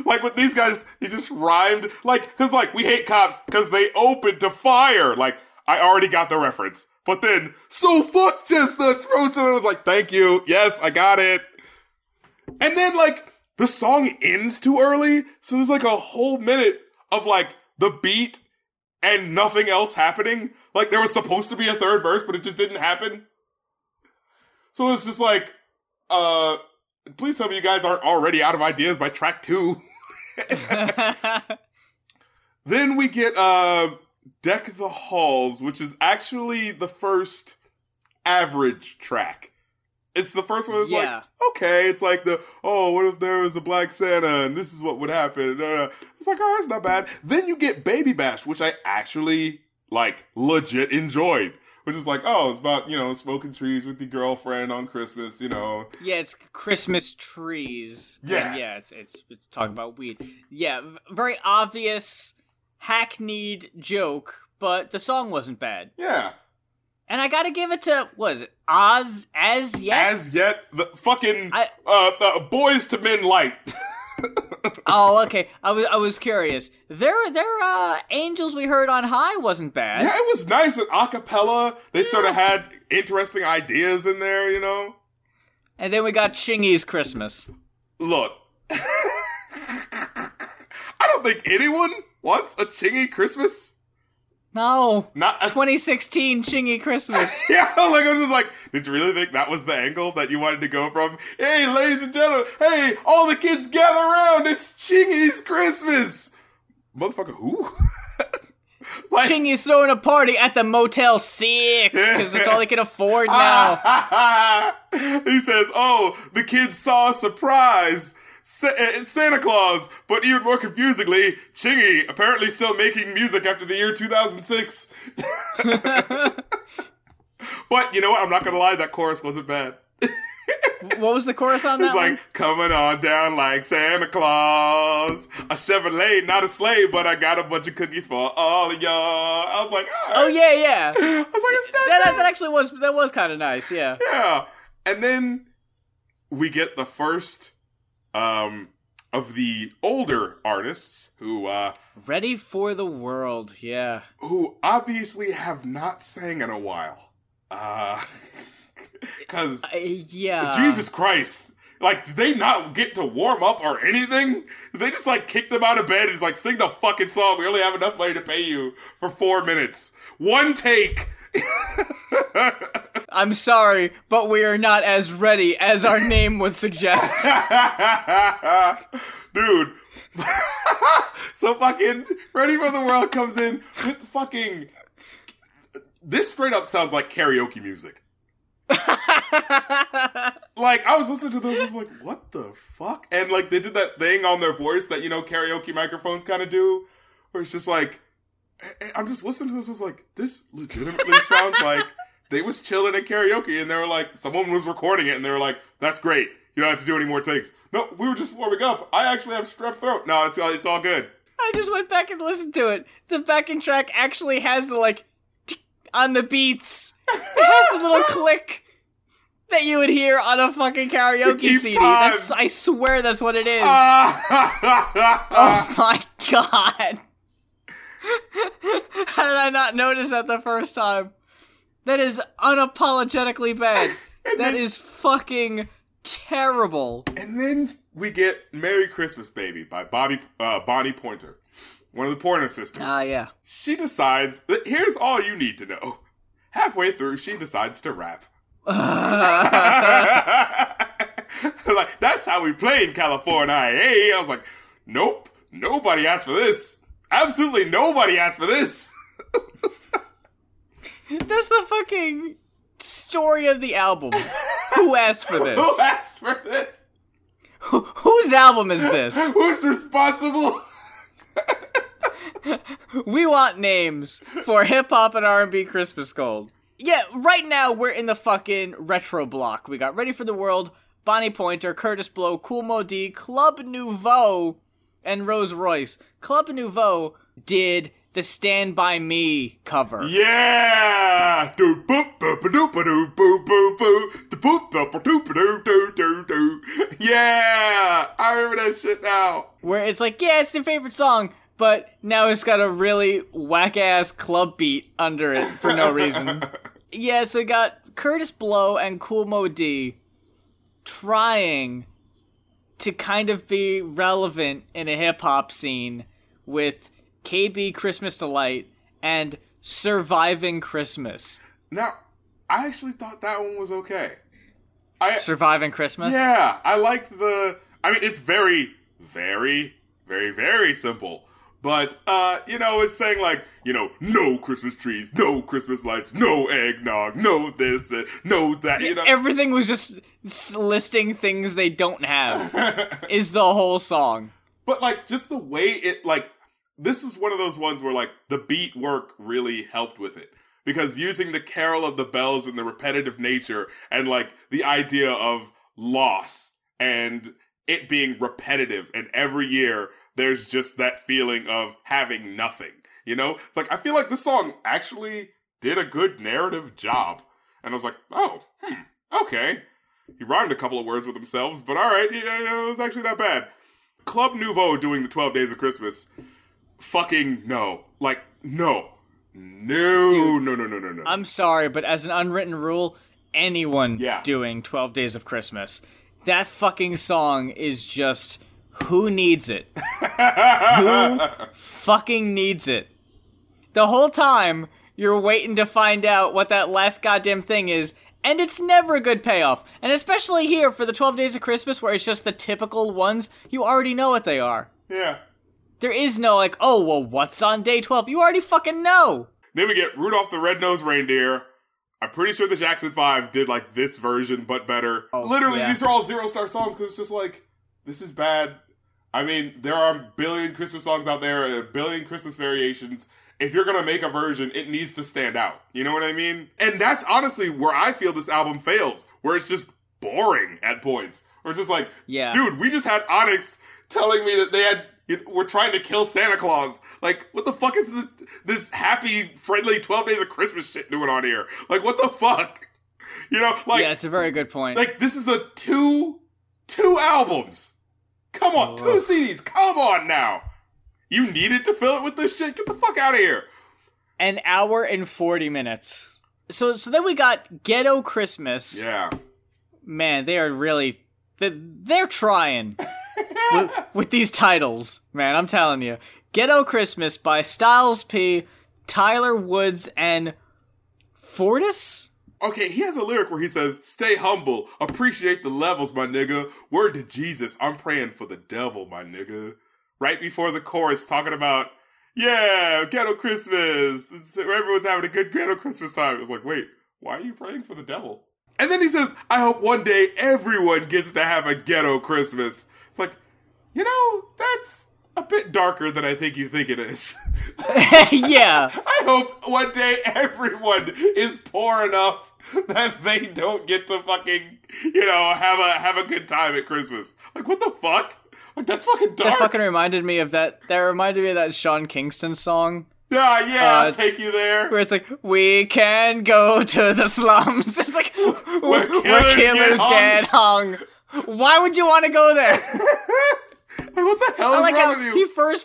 Like, with these guys, they just rhymed. Like, because, like, we hate cops because they open to fire. Like, I already got the reference. But then, so fuck chestnuts roasted. I was like, thank you. Yes, I got it. And then, like, the song ends too early. So there's, like, a whole minute of, like, the beat and nothing else happening. Like, there was supposed to be a third verse, but it just didn't happen. So it's just like, please tell me you guys aren't already out of ideas by track 2. Then we get, Deck the Halls, which is actually the first average track. It's the first one that's like, okay, it's like the, oh, what if there was a Black Santa and this is what would happen? It's like, oh, it's not bad. Then you get Baby Bash, which I actually like legit enjoyed. Which is like, oh, it's about, you know, smoking trees with your girlfriend on Christmas, you know. Yeah, it's Christmas trees. Yeah. And yeah, it's talking about weed. Yeah, very obvious, hackneyed joke, but the song wasn't bad. Yeah. And I gotta give it to, what is it, Oz, As Yet? As Yet, the fucking Boys to Men Light. Oh, okay. I was curious. Their Angels We Heard on High wasn't bad. Yeah, it was nice. An acapella. They sort of had interesting ideas in there, you know? And then we got Chingy's Christmas. Look. I don't think anyone wants a Chingy Christmas. No. Not 2016 Chingy Christmas. Yeah, like I was just like, did you really think that was the angle that you wanted to go from? Hey, ladies and gentlemen, hey, all the kids gather around, it's Chingy's Christmas. Motherfucker, who? Like, Chingy's throwing a party at the Motel 6, because it's all he can afford now. He says, oh, the kids saw a surprise. Santa Claus, but even more confusingly, Chingy apparently still making music after the year 2006. But you know what? I'm not gonna lie, that chorus wasn't bad. What was the chorus on that? It's like, coming on down like Santa Claus, a Chevrolet, not a sleigh, but I got a bunch of cookies for all of y'all. I was like, all right. Oh yeah, yeah. I was like, it's not bad. That actually was kind of nice, yeah. Yeah, and then we get the first. Of the older artists who, Ready for the World, yeah. Who obviously have not sang in a while. Cause... yeah. Jesus Christ. Like, did they not get to warm up or anything? Did they just, like, kick them out of bed and just, like, sing the fucking song? We only have enough money to pay you for 4 minutes. One take! I'm sorry, but we are not as ready as our name would suggest. Dude. So fucking Ready for the World comes in with fucking... This straight up sounds like karaoke music. Like, I was listening to this, I was like, what the fuck? And, like, they did that thing on their voice that, you know, karaoke microphones kind of do, where it's just like... I'm just listening to this, I was like, this legitimately sounds like... They was chilling at karaoke, and they were like, someone was recording it, and they were like, that's great. You don't have to do any more takes. No, we were just warming up. I actually have strep throat. No, it's all good. I just went back and listened to it. The backing track actually has the, like, tick on the beats. It has the little click that you would hear on a fucking karaoke CD. I swear that's what it is. Oh, my God. How did I not notice that the first time? That is unapologetically bad. That is fucking terrible. And then we get Merry Christmas, Baby by Bonnie Pointer, one of the Pointer sisters. Yeah. She decides that here's all you need to know. Halfway through, she decides to rap. Like, that's how we play in California. Hey, I was like, nope, nobody asked for this. Absolutely nobody asked for this. That's the fucking story of the album. Who asked for this? Who asked for this? Whose album is this? Who's responsible? We want names for hip-hop and R&B Christmas Gold. Yeah, right now we're in the fucking retro block. We got Ready for the World, Bonnie Pointer, Kurtis Blow, Kool Moe Dee, Club Nouveau, and Rose Royce. Club Nouveau did... the Stand By Me cover. Yeah! Yeah! I remember that shit now. Where it's like, yeah, it's your favorite song, but now it's got a really whack-ass club beat under it for no reason. Yeah, so we got Kurtis Blow and Kool Moe Dee trying to kind of be relevant in a hip-hop scene with... KB Christmas Delight and Surviving Christmas. Now, I actually thought that one was okay. Surviving Christmas? Yeah, I liked it's very, very, very, very simple. But, you know, it's saying like, you know, no Christmas trees, no Christmas lights, no eggnog, no this, and no that, you know. Everything was just listing things they don't have is the whole song. But, like, just the way it, like, this is one of those ones where, like, the beat work really helped with it. Because using the carol of the bells and the repetitive nature and, like, the idea of loss and it being repetitive. And every year, there's just that feeling of having nothing, you know? It's like, I feel like this song actually did a good narrative job. And I was like, oh, okay. He rhymed a couple of words with himself, but all right, it was actually not bad. Club Nouveau doing the 12 Days of Christmas. Fucking no. Like, no. No, dude, no. I'm sorry, but as an unwritten rule, anyone doing 12 Days of Christmas, that fucking song is just, who needs it? Who fucking needs it? The whole time, you're waiting to find out what that last goddamn thing is, and it's never a good payoff. And especially here for the 12 Days of Christmas, where it's just the typical ones, you already know what they are. Yeah. There is no, like, oh, well, what's on day 12? You already fucking know. Then we get Rudolph the Red-Nosed Reindeer. I'm pretty sure the Jackson 5 did, like, this version, but better. Oh, literally, yeah. These are all zero-star songs, because it's just like, this is bad. I mean, there are a billion Christmas songs out there and a billion Christmas variations. If you're going to make a version, it needs to stand out. You know what I mean? And that's honestly where I feel this album fails, where it's just boring at points. Where it's just like, dude, we just had Onyx telling me that they had... We're trying to kill Santa Claus. Like, what the fuck is this happy, friendly 12 Days of Christmas shit doing on here? Like, what the fuck? You know, like... Yeah, it's a very good point. Like, this is a two albums. Come on, two CDs. Come on now. You needed to fill it with this shit? Get the fuck out of here. An hour and 40 minutes. So then we got Ghetto Christmas. Yeah. Man, they are really... They're trying... With these titles, man, I'm telling you. Ghetto Christmas by Styles P, Tyler Woods, and Fortis? Okay, he has a lyric where he says, stay humble, appreciate the levels, my nigga. Word to Jesus, I'm praying for the devil, my nigga. Right before the chorus, talking about, yeah, Ghetto Christmas. Everyone's having a good Ghetto Christmas time. I was like, wait, why are you praying for the devil? And then he says, I hope one day everyone gets to have a Ghetto Christmas. It's like, you know, that's a bit darker than I think you think it is. Yeah. I hope one day everyone is poor enough that they don't get to fucking, you know, have a good time at Christmas. Like, what the fuck? Like, that's fucking dark. That reminded me of that Sean Kingston song. Yeah, I'll take you there. Where it's like, we can go to the slums. It's like, where killers get hung. Why would you want to go there? Like, what the hell is wrong with you?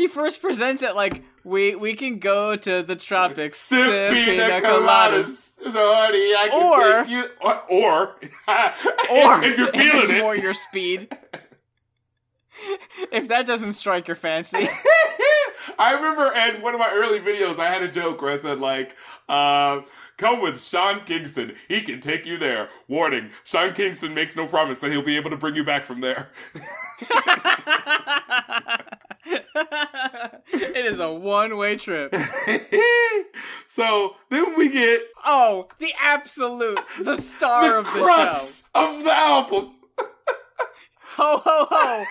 He first presents it like, we can go to the tropics. Sip pina coladas. Sorry, I can take you. Or if you're feeling it's more your speed. If that doesn't strike your fancy. I remember in one of my early videos, I had a joke where I said, like, come with Sean Kingston. He can take you there. Warning, Sean Kingston makes no promise that he'll be able to bring you back from there. It is a one-way trip. So then we get... Oh, the absolute, the star of the crux show. Of the album. Ho, ho, ho.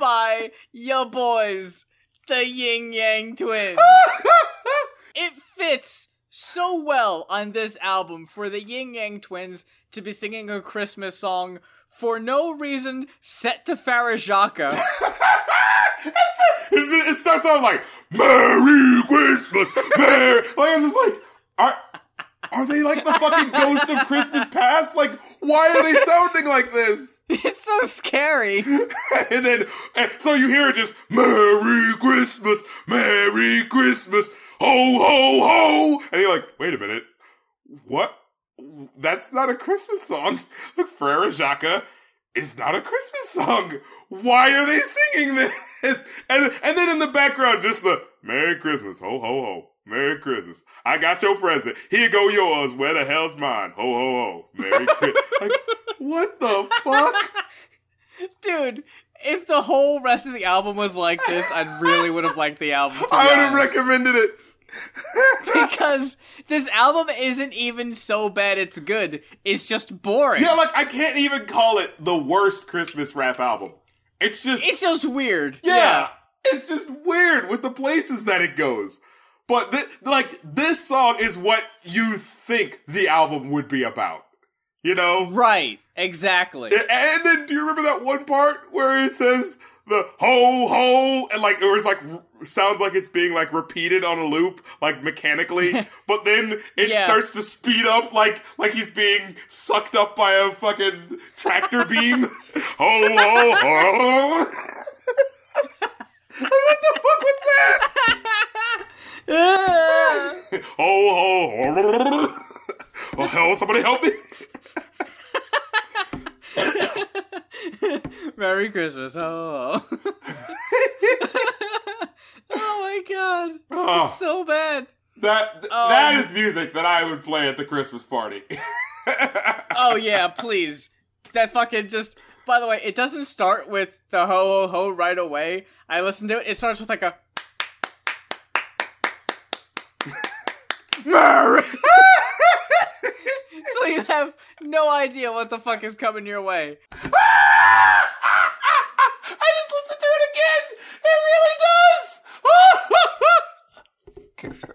By your boys, the Ying Yang Twins. It fits... so well on this album for the Ying Yang Twins to be singing a Christmas song for no reason set to Farajaka. It starts off like, Merry Christmas, Merry... Like, I was just like, are they like the fucking ghost of Christmas past? Like, why are they sounding like this? It's so scary. And then, so you hear it just, Merry Christmas, Merry Christmas, ho, ho, ho! And you're like, wait a minute. What? That's not a Christmas song. Look, Frere Jacques is not a Christmas song. Why are they singing this? And then in the background, just the, Merry Christmas, ho, ho, ho. Merry Christmas. I got your present. Here go yours. Where the hell's mine? Ho, ho, ho. Merry Christmas. Like, what the fuck? Dude. If the whole rest of the album was like this, I really would have liked the album. I would have recommended it. Because this album isn't even so bad it's good. It's just boring. Yeah, like, I can't even call it the worst Christmas rap album. It's just... It's just weird. Yeah. It's just weird with the places that it goes. But this song is what you think the album would be about, you know? Right, exactly. And then do you remember that one part where it says the ho ho and or it's sounds like it's being repeated on a loop mechanically, but then it starts to speed up like he's being sucked up by a fucking tractor beam. Ho ho ho. What the fuck was that? Oh, oh hell, somebody help me. Merry Christmas. Oh, oh my god. It's so bad. That is music that I would play at the Christmas party. Oh yeah, please. That fucking just... By the way, it doesn't start with the ho ho ho right away. I listened to it. It starts with a so you have no idea what the fuck is coming your way. I just listened to it again. It really does.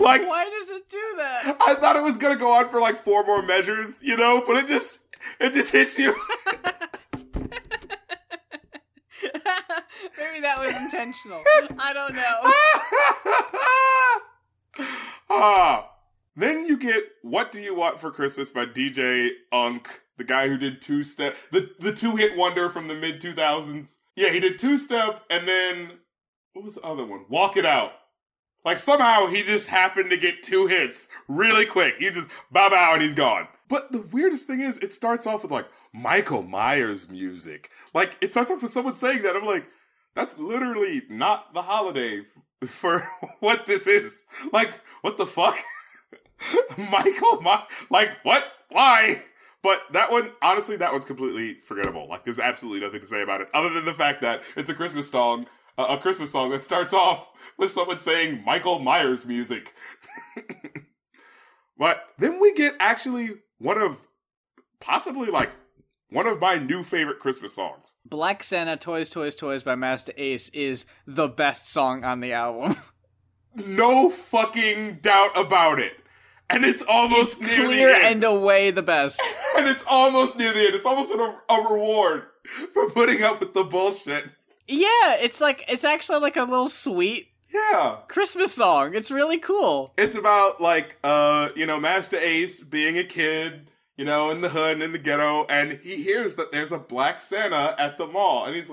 Why does it do that? I thought it was gonna go on for 4 more measures, you know, but it just hits you. Maybe that was intentional. I don't know. Then you get What Do You Want for Christmas by DJ Unk, the guy who did two-step, the two-hit wonder from the mid-2000s. Yeah, he did two-step, and then, what was the other one? Walk It Out. Somehow he just happened to get 2 hits really quick. He just, bow, and he's gone. But the weirdest thing is, it starts off with, Michael Myers music. It starts off with someone saying that. I'm like, that's literally not the holiday for what this is. What the fuck? Michael Myers? What? Why? But that one, honestly, that one's completely forgettable. There's absolutely nothing to say about it, other than the fact that it's a Christmas song that starts off with someone saying Michael Myers music. But then we get actually one of my new favorite Christmas songs. Black Santa Toys, Toys, Toys by Masta Ace is the best song on the album. No fucking doubt about it. And it's almost near the end. Clear and away the best. And it's almost near the end. It's almost a reward for putting up with the bullshit. Yeah, it's actually a little sweet. Yeah. Christmas song. It's really cool. It's about Masta Ace being a kid. You know, in the hood and in the ghetto, and he hears that there's a black Santa at the mall, and he's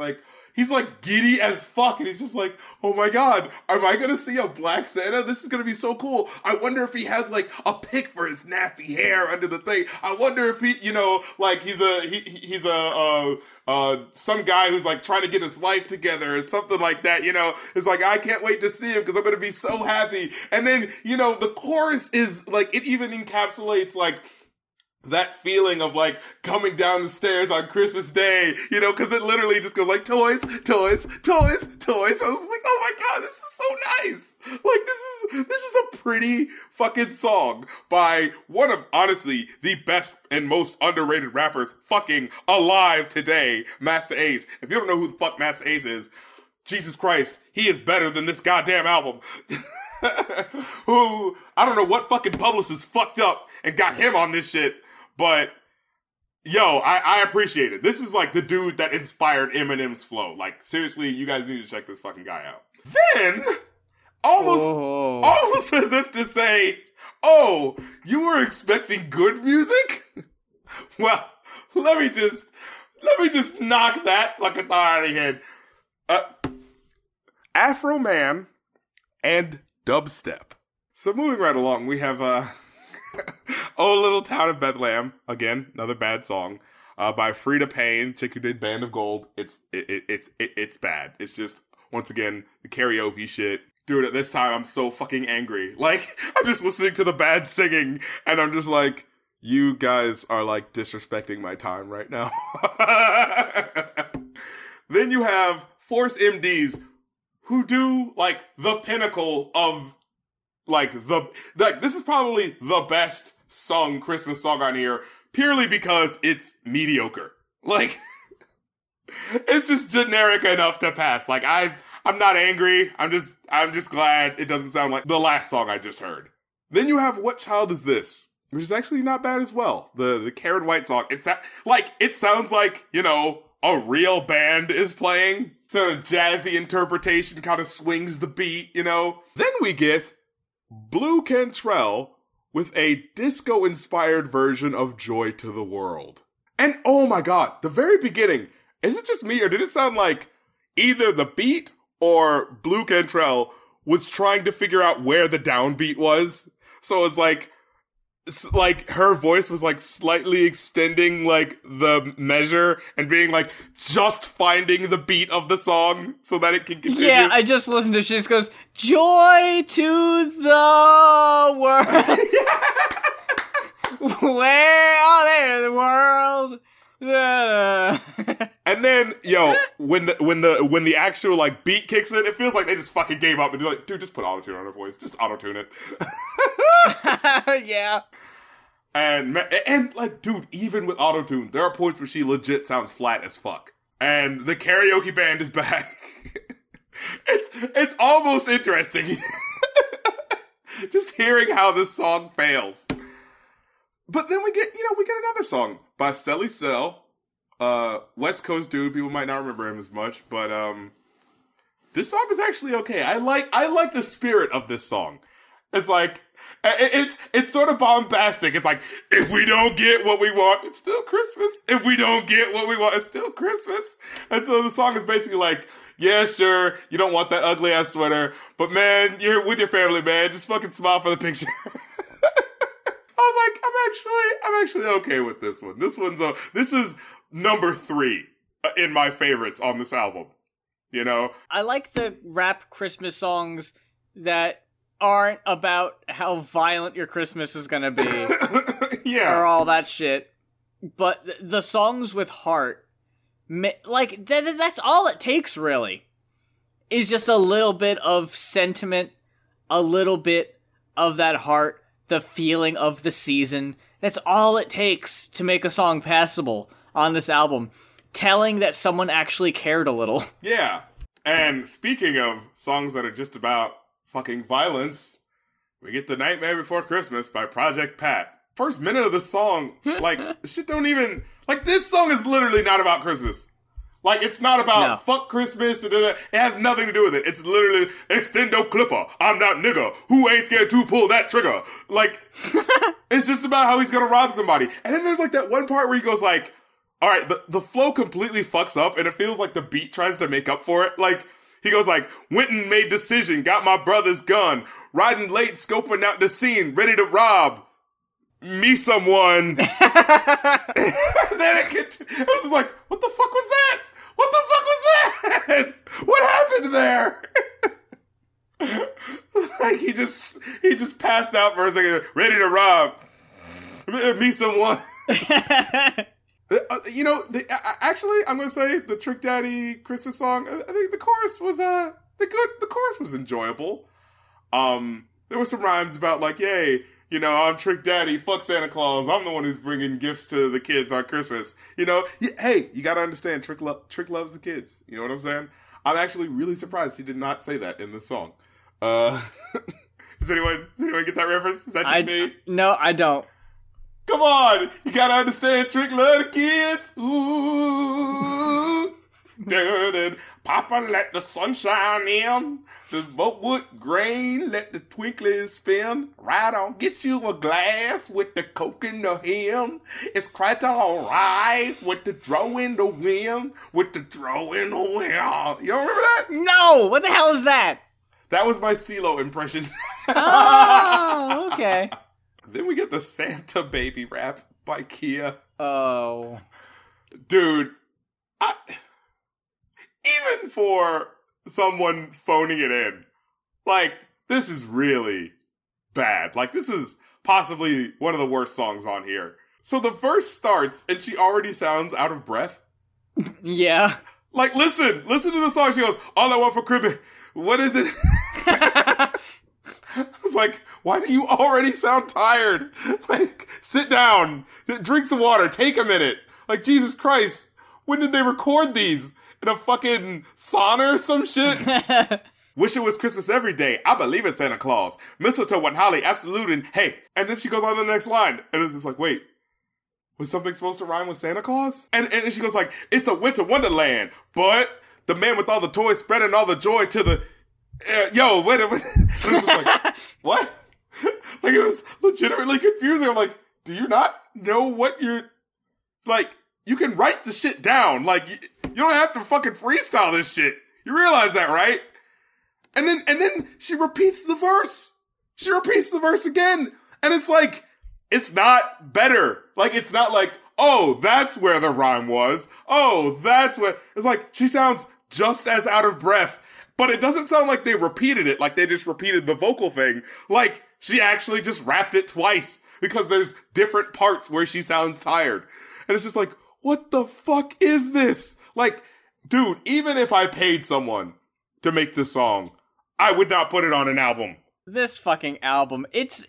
giddy as fuck, and he's just oh my god, am I gonna see a black Santa? This is gonna be so cool. I wonder if he has a pick for his nappy hair under the thing. I wonder if he, he's some guy who's trying to get his life together or something like that, you know. It's I can't wait to see him because I'm going to be so happy. And then, the chorus is it even encapsulates that feeling of coming down the stairs on Christmas Day, you know, because it literally just goes toys, toys, toys, toys. I was oh my god, this is so nice. This is a pretty fucking song by one of honestly the best and most underrated rappers fucking alive today, Masta Ace. If you don't know who the fuck Masta Ace is, Jesus Christ, he is better than this goddamn album. Who I don't know what fucking publicist fucked up and got him on this shit. But, yo, I appreciate it. This is, the dude that inspired Eminem's flow. Seriously, you guys need to check this fucking guy out. Then, almost as if to say, oh, you were expecting good music? Well, let me just knock that like a thought out of your head. Afro Man and dubstep. So moving right along, we have, Oh, Little Town of Bethlehem. Again, another bad song by Frida Payne, chick who did Band of Gold. It's bad. It's just, once again, the karaoke shit. Dude, at this time, I'm so fucking angry. I'm just listening to the bad singing, and I'm just you guys are, disrespecting my time right now. Then you have Force MDs, who do, the pinnacle of, this is probably the best sung Christmas song on here, purely because it's mediocre. It's just generic enough to pass. I I'm not angry. I'm just glad it doesn't sound like the last song I just heard. Then you have What Child Is This? Which is actually not bad as well. The Karen White song. It sounds like, you know, a real band is playing. So a jazzy interpretation kind of swings the beat, you know. Then we get Blue Cantrell with a disco-inspired version of Joy to the World. And oh my god, the very beginning, is it just me or did it sound like either the beat or Blue Cantrell was trying to figure out where the downbeat was? So it's like her voice was like slightly extending like the measure and being like just finding the beat of the song so that it can continue. Yeah, I just listened to it. She just goes, "Joy to the world." Where are there the world? And then, yo, when the actual like beat kicks in, it feels like they just fucking gave up and they're like, dude, just put auto-tune on her voice, just auto-tune it. Yeah. And like, dude, even with auto-tune, there are points where she legit sounds flat as fuck. And the karaoke band is back. It's almost interesting. Just hearing how this song fails. But then we get another song by Selly Sel, West Coast dude. People might not remember him as much, but this song is actually okay. I like the spirit of this song. It's like it's sort of bombastic. It's like, if we don't get what we want, it's still Christmas. If we don't get what we want, it's still Christmas. And so the song is basically like, yeah, sure, you don't want that ugly ass sweater, but man, you're with your family, man. Just fucking smile for the picture. I'm actually okay with this one. This is number 3 in my favorites on this album. You know, I like the rap Christmas songs that aren't about how violent your Christmas is gonna be, yeah, or all that shit. But the songs with heart, like that's all it takes really, is just a little bit of sentiment, a little bit of that heart. The feeling of the season. That's all it takes to make a song passable on this album. Telling that someone actually cared a little. Yeah. And speaking of songs that are just about fucking violence, we get The Nightmare Before Christmas by Project Pat. First minute of the song, like, shit don't even... Like, this song is literally not about Christmas. Like, it's not about fuck Christmas. It has nothing to do with it. It's literally, extendo clipper, I'm not nigga, who ain't scared to pull that trigger? Like, it's just about how he's gonna rob somebody. And then there's like that one part where he goes like, all right, the flow completely fucks up and it feels like the beat tries to make up for it. Like, he goes like, went and made decision, got my brother's gun, riding late, scoping out the scene, ready to rob me someone. Then I was just like, what the fuck was that? What the fuck was that? What happened there? Like, he just passed out for a second, ready to rob me someone. You know, actually, I'm gonna say the Trick Daddy Christmas song. I think the chorus was good. The chorus was enjoyable. There were some rhymes about like, yay, you know, I'm Trick Daddy, fuck Santa Claus, I'm the one who's bringing gifts to the kids on Christmas. You know, hey, you gotta understand, Trick loves the kids. You know what I'm saying? I'm actually really surprised he did not say that in this song. Does anyone get that reference? Is that just me? No, I don't. Come on! You gotta understand, Trick loves the kids! Ooh! Dude, Papa let the sunshine in. The buckwheat grain, let the twinklies spin. Right on, get you a glass with the coke in the hem. It's quite all right with the draw in the wind, with the draw in the wind. You don't remember that? No, what the hell is that? That was my CeeLo impression. Oh, okay. Then we get the Santa Baby rap by Kia. Oh. Dude, even for someone phoning it in, like, this is really bad. Like, this is possibly one of the worst songs on here. So the verse starts and she already sounds out of breath. Yeah. Like, listen to the song. She goes, all I want for Christmas. What is it? I was like, why do you already sound tired? Like, sit down, drink some water, take a minute. Like, Jesus Christ, when did they record these? in a fucking sauna or some shit. Wish it was Christmas every day. I believe in Santa Claus. Mistletoe and holly, absolute, and hey. And then she goes on to the next line. And it's just like, wait, was something supposed to rhyme with Santa Claus? And she goes like, it's a winter wonderland, but the man with all the toys spreading all the joy to the... yo, wait a minute. And it was like, what? Like, it was legitimately confusing. I'm like, do you not know what you're... Like, you can write the shit down. Like, you don't have to fucking freestyle this shit. You realize that, right? And then she repeats the verse. She repeats the verse again. And it's like, it's not better. Like, it's not like, oh, that's where the rhyme was. Oh, that's where... It's like, she sounds just as out of breath. But it doesn't sound like they repeated it. Like, they just repeated the vocal thing. Like, she actually just rapped it twice. Because there's different parts where she sounds tired. And it's just like, what the fuck is this? Like, dude, even if I paid someone to make this song, I would not put it on an album. This fucking album. It's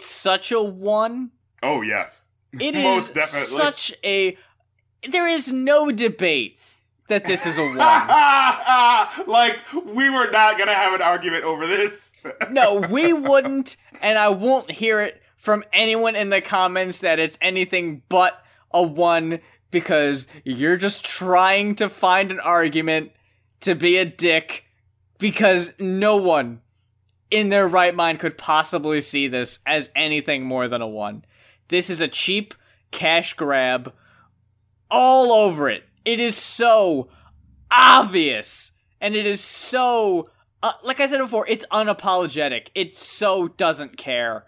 such a one. Oh, yes. It is definitely. There is no debate that this is a one. Like, we were not going to have an argument over this. No, we wouldn't, and I won't hear it from anyone in the comments that it's anything but a one, because you're just trying to find an argument to be a dick, because no one in their right mind could possibly see this as anything more than a one. This is a cheap cash grab all over it. It is so obvious, and it is so... like I said before, it's unapologetic. It so doesn't care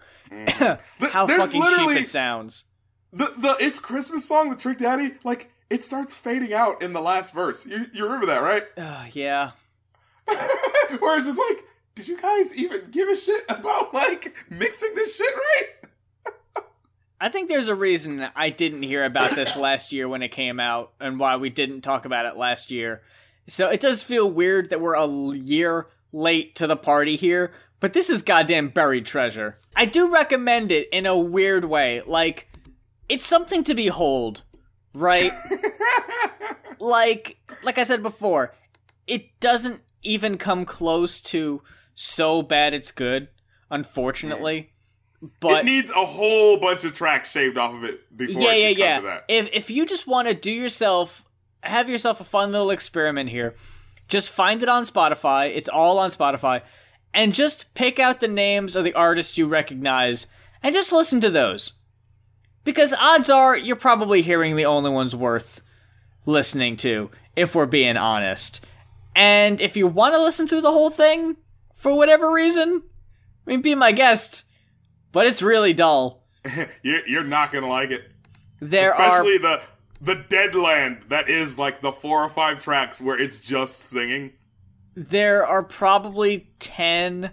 how fucking cheap it sounds. The It's Christmas song, the Trick Daddy, like, it starts fading out in the last verse. You remember that, right? Yeah. Where it's just like, did you guys even give a shit about, like, mixing this shit right? I think there's a reason I didn't hear about this last year when it came out, and why we didn't talk about it last year. So it does feel weird that we're a year late to the party here, but this is goddamn buried treasure. I do recommend it in a weird way. Like, it's something to behold, right? Like I said before, it doesn't even come close to so bad it's good, unfortunately. But it needs a whole bunch of tracks shaved off of it before it can come to that. If you just want to have yourself a fun little experiment here. Just find it on Spotify. It's all on Spotify. And just pick out the names of the artists you recognize and just listen to those. Because odds are you're probably hearing the only ones worth listening to, if we're being honest. And if you want to listen through the whole thing, for whatever reason, I mean, be my guest. But it's really dull. You're not going to like it. The Deadland, that is like the 4 or 5 tracks where it's just singing. There are probably 10,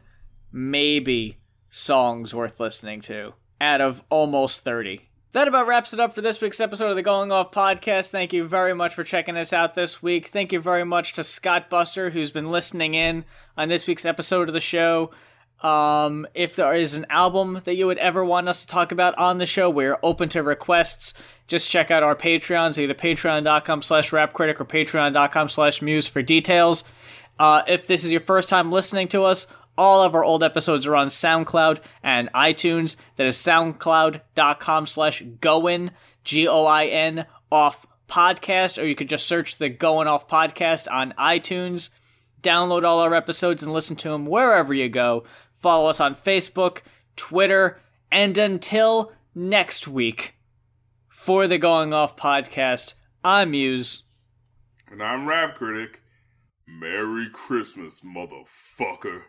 maybe, songs worth listening to out of almost 30. That about wraps it up for this week's episode of the Going Off Podcast. Thank you very much for checking us out this week. Thank you very much to Scott Buster, who's been listening in on this week's episode of the show. If there is an album that you would ever want us to talk about on the show, we're open to requests. Just check out our Patreons, either patreon.com/rapcritic or patreon.com/muse for details. If this is your first time listening to us, all of our old episodes are on SoundCloud and iTunes. That is soundcloud.com/goin, Goin, off podcast, or you could just search the Going Off Podcast on iTunes. Download all our episodes and listen to them wherever you go. Follow us on Facebook, Twitter, and until next week, for the Going Off Podcast, I'm Muse. And I'm Rap Critic. Merry Christmas, motherfucker.